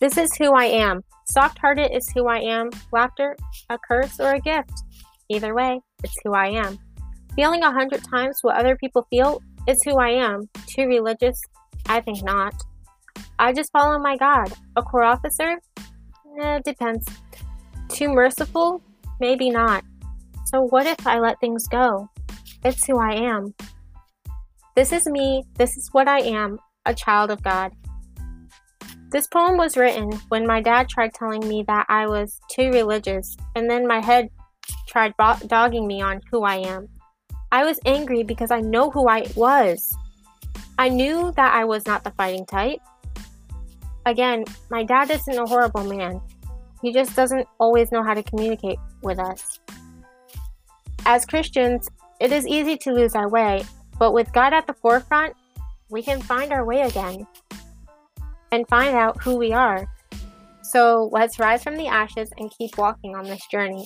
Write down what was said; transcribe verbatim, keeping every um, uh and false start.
This is who I am. Soft-hearted is who I am. Laughter, a curse, or a gift. Either way, it's who I am. Feeling a hundred times what other people feel is who I am. Too religious? I think not. I just follow my God. A Corps officer? Eh, depends. Too merciful? Maybe not. So what if I let things go? It's who I am. This is me. This is what I am. A child of God. This poem was written when my dad tried telling me that I was too religious, and then my head tried bo- dogging me on who I am. I was angry because I know who I was. I knew that I was not the fighting type. Again, my dad isn't a horrible man. He just doesn't always know how to communicate with us. As Christians, it is easy to lose our way, but with God at the forefront, we can find our way again and find out who we are. So let's rise from the ashes and keep walking on this journey.